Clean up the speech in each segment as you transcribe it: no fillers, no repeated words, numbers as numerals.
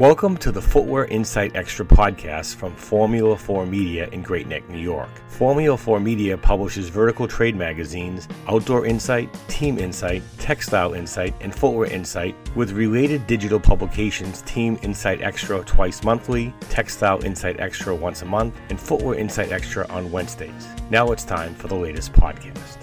Welcome to the Footwear Insight Extra podcast from Formula 4 Media in Great Neck, New York. Formula 4 Media publishes vertical trade magazines, Outdoor Insight, Team Insight, Textile Insight, and Footwear Insight, with related digital publications Team Insight Extra twice monthly, Textile Insight Extra once a month, and Footwear Insight Extra on Wednesdays. Now it's time for the latest podcast.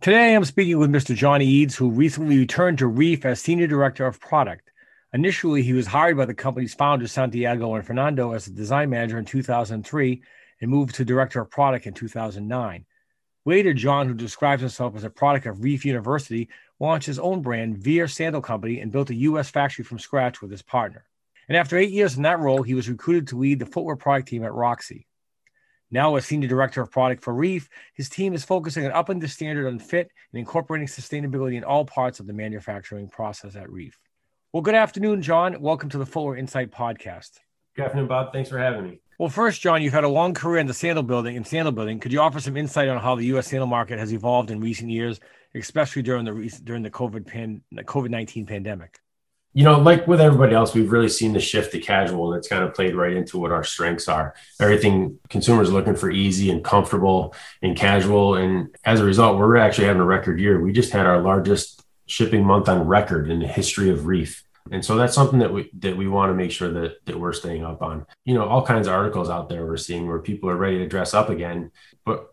Today I'm speaking with Mr. Johnny Eads, who recently returned to Reef as Senior Director of Product. Initially, he was hired by the company's founders, Santiago and Fernando, as a design manager in 2003 and moved to director of product in 2009. Later, John, who describes himself as a product of Reef University, launched his own brand, Veer Sandal Company, and built a U.S. factory from scratch with his partner. And after 8 years in that role, he was recruited to lead the footwear product team at Roxy. Now as senior director of product for Reef, his team is focusing on upping the standard on fit and incorporating sustainability in all parts of the manufacturing process at Reef. Well, good afternoon, John. Welcome to the Fuller Insight podcast. Good afternoon, Bob. Thanks for having me. Well, first, John, you've had a long career in the sandal building. Could you offer some insight on how the U.S. sandal market has evolved in recent years, especially during the COVID-19 pandemic? You know, like with everybody else, we've really seen the shift to casual, and it's kind of played right into what our strengths are. Everything, consumers looking for easy and comfortable and casual. And as a result, we're actually having a record year. We just had our largest shipping month on record in the history of Reef. And so that's something that we want to make sure that we're staying up on. You know, all kinds of articles out there we're seeing where people are ready to dress up again. But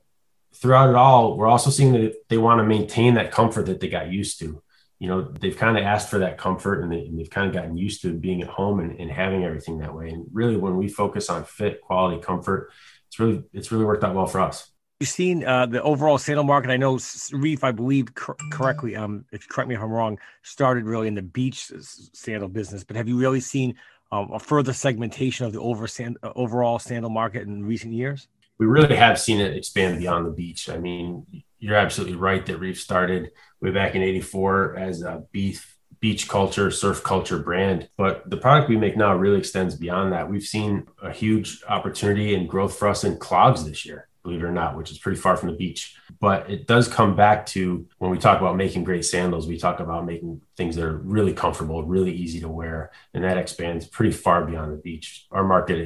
throughout it all, we're also seeing that they want to maintain that comfort that they got used to. You know, they've kind of asked for that comfort and they've kind of gotten used to being at home and having everything that way. And really, when we focus on fit, quality, comfort, it's really worked out well for us. You've seen the overall sandal market. I know Reef, I believe correctly, if you correct me if I'm wrong, started really in the beach sandal business. But have you really seen a further segmentation of the overall sandal market in recent years? We really have seen it expand beyond the beach. I mean, you're absolutely right that Reef started way back in '84 as a beach culture, surf culture brand. But the product we make now really extends beyond that. We've seen a huge opportunity and growth for us in clogs this year, believe it or not, which is pretty far from the beach. But it does come back to when we talk about making great sandals, we talk about making things that are really comfortable, really easy to wear. And that expands pretty far beyond the beach. Our market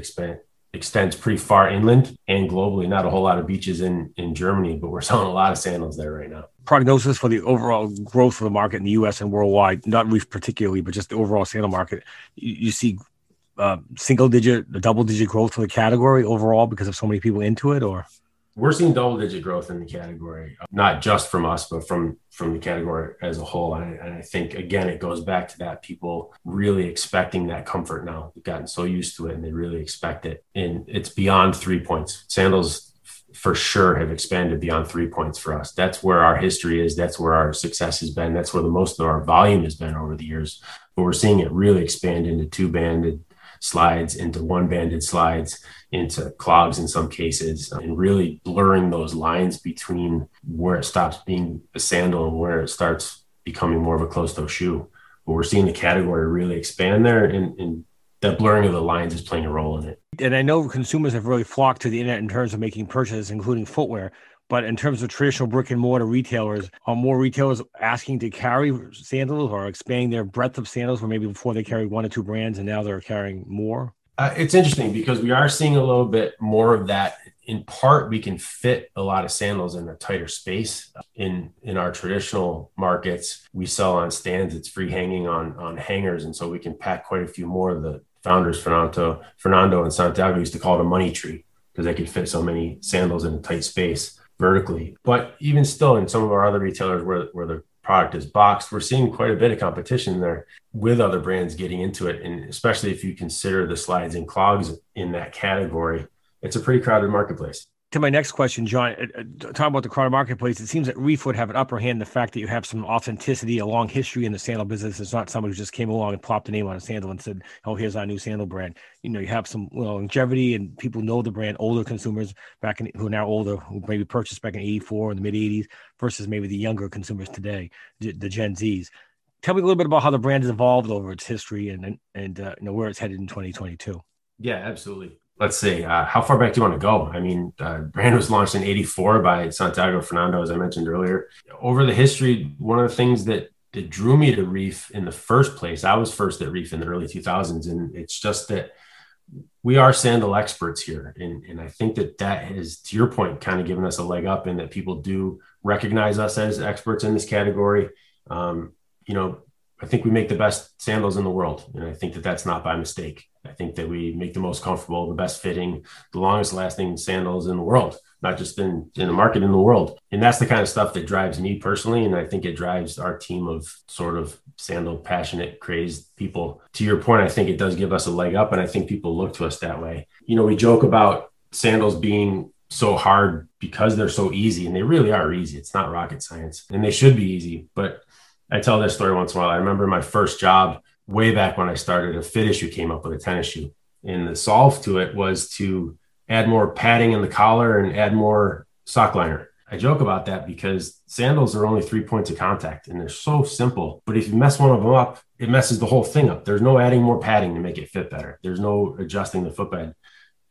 extends pretty far inland and globally. Not a whole lot of beaches in Germany, but we're selling a lot of sandals there right now. Prognosis for the overall growth of the market in the U.S. and worldwide, not Reef particularly, but just the overall sandal market. You see double-digit growth for the category overall because of so many people into it, or? We're seeing double-digit growth in the category, not just from us, but from the category as a whole. And I think, again, it goes back to that people really expecting that comfort now. They've gotten so used to it, and they really expect it. And it's beyond 3 points. Sandals, for sure, have expanded beyond 3 points for us. That's where our history is. That's where our success has been. That's where the most of our volume has been over the years. But we're seeing it really expand into two-banded slides, into one-banded slides, into clogs in some cases, and really blurring those lines between where it stops being a sandal and where it starts becoming more of a closed-toe shoe. But we're seeing the category really expand there, and that blurring of the lines is playing a role in it. And I know consumers have really flocked to the internet in terms of making purchases, including footwear. But in terms of traditional brick-and-mortar retailers, are more retailers asking to carry sandals or expanding their breadth of sandals where maybe before they carried one or two brands and now they're carrying more? It's interesting because we are seeing a little bit more of that. In part, we can fit a lot of sandals in a tighter space. In our traditional markets, we sell on stands. It's free hanging on hangers, and so we can pack quite a few more. The founders, Fernando and Santiago, used to call it a money tree because they could fit so many sandals in a tight space vertically. But even still, in some of our other retailers where the product is boxed, we're seeing quite a bit of competition there with other brands getting into it. And especially if you consider the slides and clogs in that category, it's a pretty crowded marketplace. To my next question, John, talking about the crowded marketplace, it seems that Reef would have an upper hand. The fact that you have some authenticity, a long history in the sandal business. It's not somebody who just came along and plopped a name on a sandal and said, oh, here's our new sandal brand. You know, you have some longevity and people know the brand, older consumers back in who are now older, who maybe purchased back in 84 in the mid 80s versus maybe the younger consumers today, the Gen Zs. Tell me a little bit about how the brand has evolved over its history and where it's headed in 2022. Yeah, absolutely. Let's see, how far back do you want to go? I mean, brand was launched in '84 by Santiago Fernando, as I mentioned earlier. Over the history, one of the things that that drew me to Reef in the first place. I was first at Reef in the early 2000s. And it's just that we are sandal experts here. And I think that that is, to your point, kind of given us a leg up in that people do recognize us as experts in this category. You know, I think we make the best sandals in the world. And I think that that's not by mistake. I think that we make the most comfortable, the best fitting, the longest lasting sandals in the world, not just in the market, in the world. And that's the kind of stuff that drives me personally. And I think it drives our team of sort of sandal passionate, crazed people. To your point, I think it does give us a leg up. And I think people look to us that way. You know, we joke about sandals being so hard because they're so easy, and they really are easy. It's not rocket science, and they should be easy. But I tell this story once in a while. I remember my first job way back when I started, a fit issue came up with a tennis shoe, and the solve to it was to add more padding in the collar and add more sock liner. I joke about that because sandals are only 3 points of contact and they're so simple, but if you mess one of them up, it messes the whole thing up. There's no adding more padding to make it fit better. There's no adjusting the footbed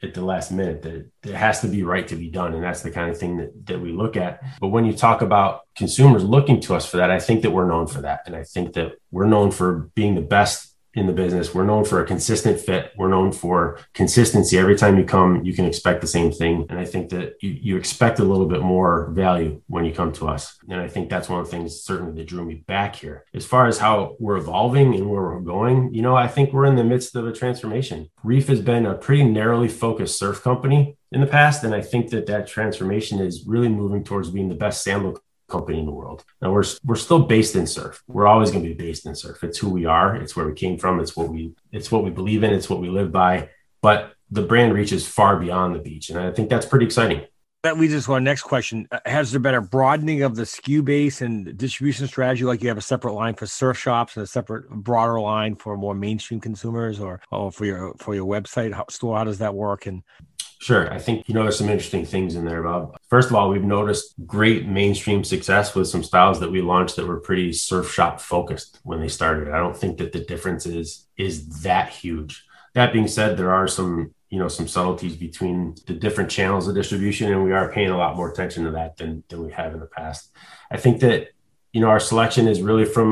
at the last minute. That it has to be right to be done. And that's the kind of thing that we look at. But when you talk about consumers looking to us for that, I think that we're known for that. And I think that we're known for being the best in the business. We're known for a consistent fit. We're known for consistency. Every time you come, you can expect the same thing. And I think that you expect a little bit more value when you come to us. And I think that's one of the things certainly that drew me back here. As far as how we're evolving and where we're going, you know, I think we're in the midst of a transformation. Reef has been a pretty narrowly focused surf company in the past. And I think that transformation is really moving towards being the best sandal company in the world. Now we're still based in surf. We're always going to be based in surf. It's who we are. It's where we came from. It's what we believe in. It's what we live by. But the brand reaches far beyond the beach, and I think that's pretty exciting. That leads us to our next question. Has there been a broadening of the SKU base and distribution strategy? Like you have a separate line for surf shops and a separate broader line for more mainstream consumers, or for your website store? How does that work? And sure. I think, you know, there's some interesting things in there, Bob. First of all, we've noticed great mainstream success with some styles that we launched that were pretty surf shop focused when they started. I don't think that the difference is that huge. That being said, there are some, you know, some subtleties between the different channels of distribution, and we are paying a lot more attention to that than we have in the past. I think that, you know, our selection is really from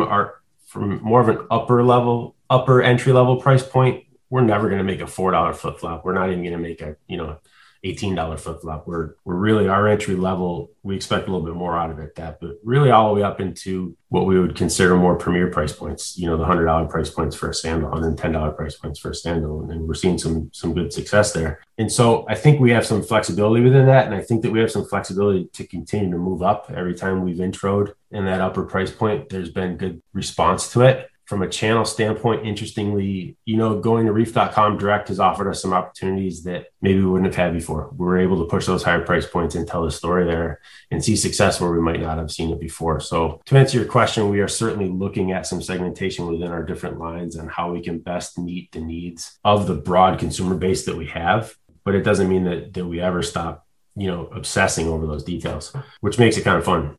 more of an upper entry level price point. We're never going to make a $4 flip-flop. We're not even going to make a, you know, $18 flip-flop. We're really our entry level. We expect a little bit more out of it, but really all the way up into what we would consider more premier price points, you know, the $100 price points for a sandal and then $10 price points for a sandal. And we're seeing some good success there. And so I think we have some flexibility within that. And I think that we have some flexibility to continue to move up. Every time we've introed in that upper price point, there's been good response to it. From a channel standpoint, interestingly, you know, going to reef.com direct has offered us some opportunities that maybe we wouldn't have had before. We were able to push those higher price points and tell the story there and see success where we might not have seen it before. So to answer your question, we are certainly looking at some segmentation within our different lines and how we can best meet the needs of the broad consumer base that we have. But it doesn't mean that we ever stop, you know, obsessing over those details, which makes it kind of fun.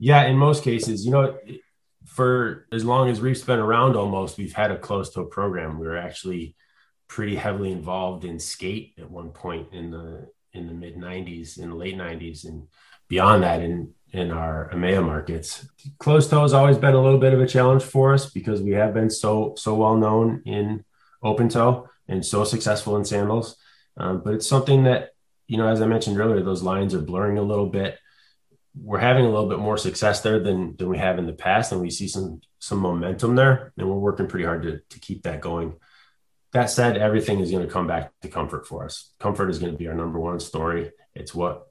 Yeah, in most cases, you know, for as long as Reef's been around almost, we've had a closed-toe program. We were actually pretty heavily involved in skate at one point in the mid-90s, in the late 90s, and beyond that in our EMEA markets. Closed-toe has always been a little bit of a challenge for us because we have been so well-known in open-toe and so successful in sandals. But it's something that, you know, as I mentioned earlier, those lines are blurring a little bit. We're having a little bit more success there than we have in the past. And we see some momentum there, and we're working pretty hard to keep that going. That said, everything is going to come back to comfort for us. Comfort is going to be our number one story. It's what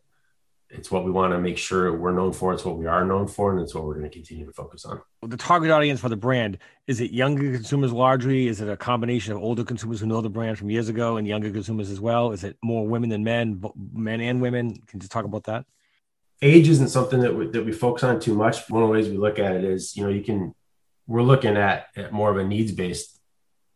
we want to make sure we're known for. It's what we are known for. And it's what we're going to continue to focus on. The target audience for the brand, is it younger consumers largely? Is it a combination of older consumers who know the brand from years ago and younger consumers as well? Is it more women than men and women? Can you talk about that? Age isn't something that we focus on too much. One of the ways we look at it is, you know, we're looking at more of a needs-based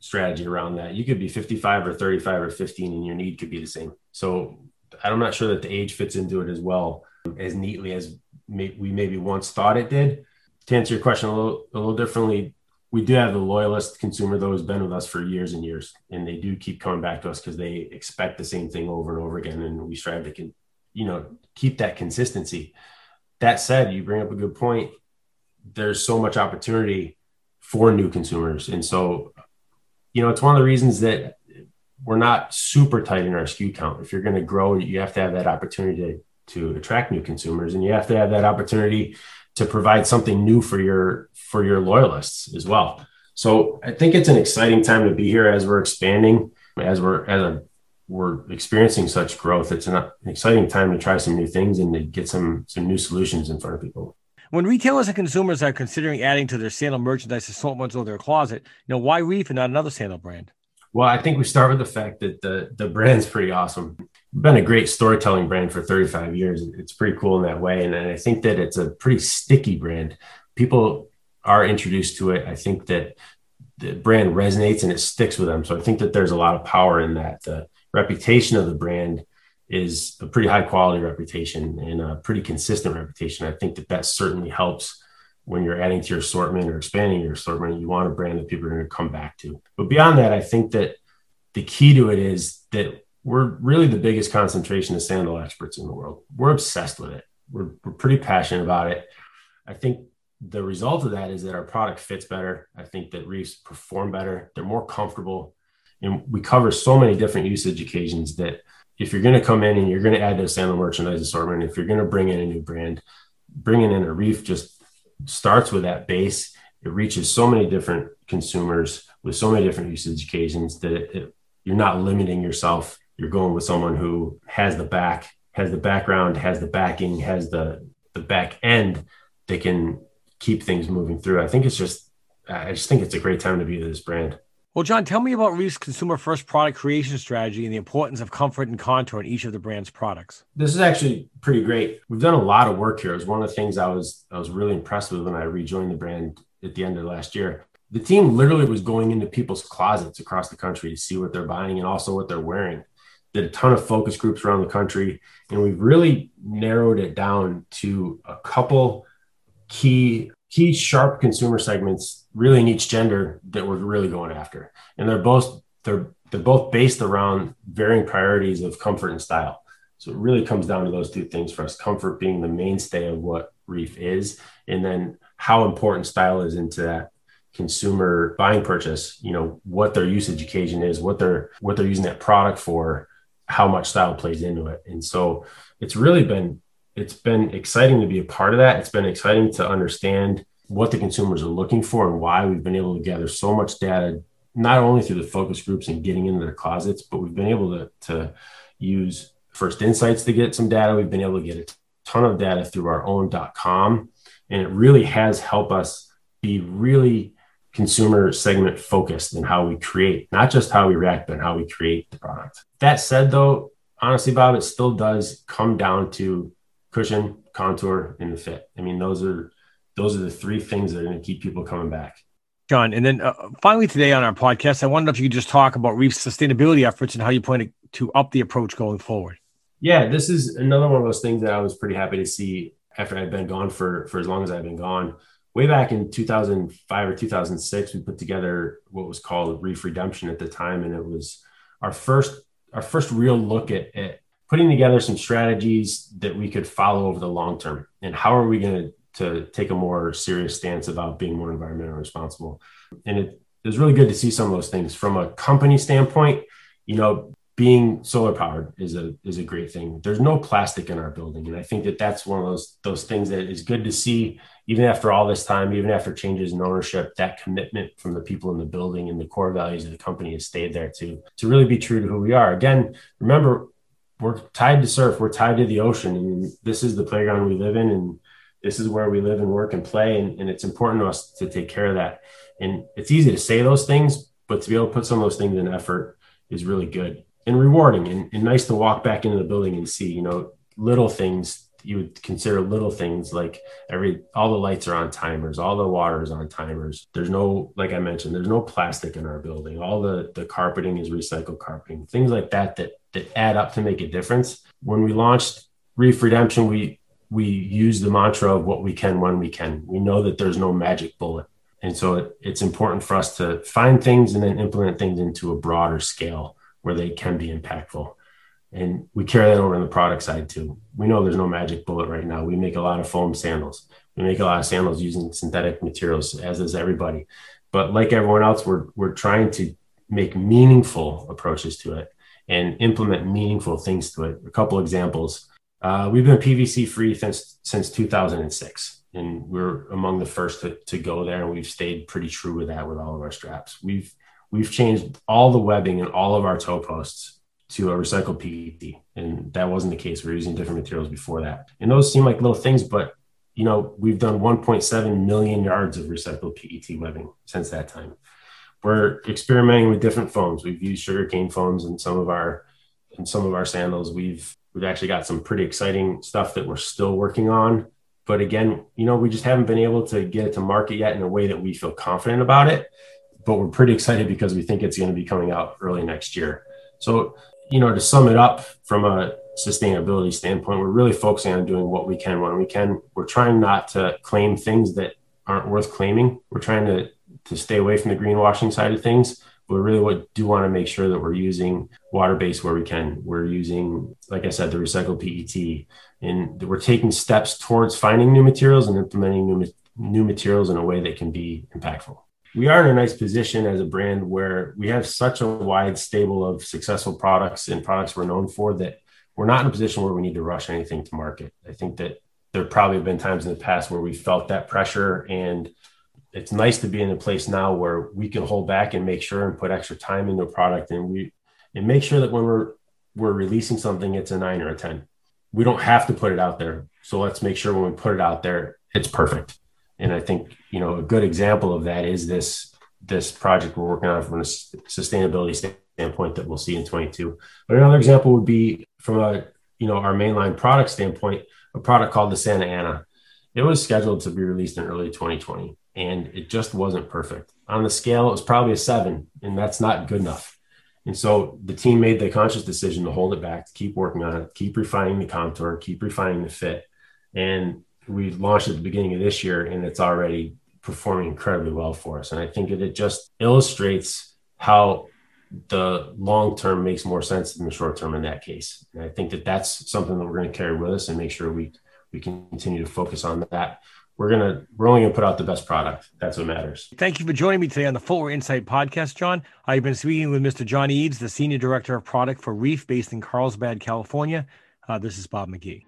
strategy around that. You could be 55 or 35 or 15 and your need could be the same. So I'm not sure that the age fits into it as well, as neatly as we maybe once thought it did. To answer your question a little differently, we do have the loyalist consumer, though, who's been with us for years and years, and they do keep coming back to us because they expect the same thing over and over again, and we strive to keep that consistency. That said, you bring up a good point. there's so much opportunity for new consumers. And so, you know, it's one of the reasons that we're not super tight in our SKU count. If you're going to grow, you have to have that opportunity to attract new consumers, and you have to have that opportunity to provide something new for your loyalists as well. So I think it's an exciting time to be here as we're expanding, as we're experiencing such growth. It's an exciting time to try some new things and to get some new solutions in front of people. When retailers and consumers are considering adding to their sandal merchandise assortments or their closet, you know, why Reef and not another sandal brand? Well, I think we start with the fact that the brand's pretty awesome. We've been a great storytelling brand for 35 years. It's pretty cool in that way. And I think that it's a pretty sticky brand. People are introduced to it. I think that the brand resonates and it sticks with them. So I think that there's a lot of power in that. The reputation of the brand is a pretty high quality reputation and a pretty consistent reputation. I think that certainly helps when you're adding to your assortment or expanding your assortment. You want a brand that people are going to come back to. But beyond that, I think that the key to it is that we're really the biggest concentration of sandal experts in the world. We're obsessed with it. We're pretty passionate about it. I think the result of that is that our product fits better. I think that Reefs perform better. They're more comfortable. And we cover so many different usage occasions that if you're going to come in and you're going to add to a sandal merchandise assortment, if you're going to bring in a new brand, bringing in a Reef just starts with that base. It reaches so many different consumers with so many different usage occasions that you're not limiting yourself. You're going with someone who has the back, has the background, has the backing, has the back end that can keep things moving through. I just think it's a great time to be this brand. Well, John, tell me about Reef's consumer-first product creation strategy and the importance of comfort and contour in each of the brand's products. This is actually pretty great. We've done a lot of work here. It was one of the things I was really impressed with when I rejoined the brand at the end of last year. The team literally was going into people's closets across the country to see what they're buying and also what they're wearing. Did a ton of focus groups around the country, and we've really narrowed it down to a couple key sharp consumer segments really in each gender that we're really going after. And they're both based around varying priorities of comfort and style. So it really comes down to those two things for us, comfort being the mainstay of what Reef is, and then how important style is into that consumer buying purchase, you know, what their usage occasion is, what they're using that product for, how much style plays into it. And so it's been exciting to be a part of that. It's been exciting to understand what the consumers are looking for and why. We've been able to gather so much data, not only through the focus groups and getting into their closets, but we've been able to use First Insights to get some data. We've been able to get a ton of data through our own .com. And it really has helped us be really consumer segment focused in how we create, not just how we react, but how we create the product. That said, though, honestly, Bob, it still does come down to cushion, contour, and the fit. I mean, those are the three things that are going to keep people coming back. John, and then finally today on our podcast, I wonder if you could just talk about Reef's sustainability efforts and how you plan to up the approach going forward. Yeah, this is another one of those things that I was pretty happy to see after I've been gone for as long as I've been gone. Way back in 2005 or 2006, we put together what was called Reef Redemption at the time. And it was our first real look at putting together some strategies that we could follow over the long term. And how are we going to take a more serious stance about being more environmentally responsible? And it was really good to see some of those things from a company standpoint. You know, being solar powered is a great thing. There's no plastic in our building. And I think that that's one of those things that is good to see, even after all this time, even after changes in ownership, that commitment from the people in the building and the core values of the company has stayed there to really be true to who we are. Again, remember, we're tied to surf. We're tied to the ocean. And this is the playground we live in. And this is where we live and work and play. And it's important to us to take care of that. And it's easy to say those things, but to be able to put some of those things in effort is really good and rewarding and nice to walk back into the building and see, you know, little things you would consider little things, like all the lights are on timers, all the water is on timers. There's no, like I mentioned, there's no plastic in our building. All the carpeting is recycled carpeting, things like that add up to make a difference. When we launched Reef Redemption, we use the mantra of what we can, when we can. We know that there's no magic bullet. And so it's important for us to find things and then implement things into a broader scale where they can be impactful. And we carry that over on the product side too. We know there's no magic bullet right now. We make a lot of foam sandals. We make a lot of sandals using synthetic materials, as is everybody. But like everyone else, we're trying to make meaningful approaches to it and implement meaningful things to it. A couple examples. We've been PVC free since 2006, and we're among the first to go there. And we've stayed pretty true with that with all of our straps. We've changed all the webbing and all of our toe posts to a recycled PET. And that wasn't the case. We were using different materials before that. And those seem like little things, but you know, we've done 1.7 million yards of recycled PET webbing since that time. We're experimenting with different foams. We've used sugarcane foams in some of our sandals. We've actually got some pretty exciting stuff that we're still working on. But again, you know, we just haven't been able to get it to market yet in a way that we feel confident about it. But we're pretty excited because we think it's going to be coming out early next year. So, you know, to sum it up from a sustainability standpoint, we're really focusing on doing what we can when we can. We're trying not to claim things that aren't worth claiming. We're trying to stay away from the greenwashing side of things. We really do want to make sure that we're using water-based where we can. We're using, like I said, the recycled PET, and we're taking steps towards finding new materials and implementing new materials in a way that can be impactful. We are in a nice position as a brand where we have such a wide stable of successful products and products we're known for that we're not in a position where we need to rush anything to market. I think that there probably have been times in the past where we felt that pressure, and it's nice to be in a place now where we can hold back and make sure and put extra time into a product and make sure that when we're releasing something, it's a 9 or a 10. We don't have to put it out there. So let's make sure when we put it out there, it's perfect. And I think, you know, a good example of that is this project we're working on from a sustainability standpoint that we'll see in 2022. But another example would be from a, you know, our mainline product standpoint, a product called the Santa Ana. It was scheduled to be released in early 2020. And it just wasn't perfect. On the scale, it was probably a 7, and that's not good enough. And so the team made the conscious decision to hold it back, to keep working on it, keep refining the contour, keep refining the fit. And we launched at the beginning of this year, and it's already performing incredibly well for us. And I think that it just illustrates how the long-term makes more sense than the short-term in that case. And I think that that's something that we're going to carry with us and make sure we continue to focus on that. We're only going to put out the best product. That's what matters. Thank you for joining me today on the Footwear Insight podcast, John. I've been speaking with Mr. Johnny Eads, the Senior Director of Product for Reef based in Carlsbad, California. This is Bob McGee.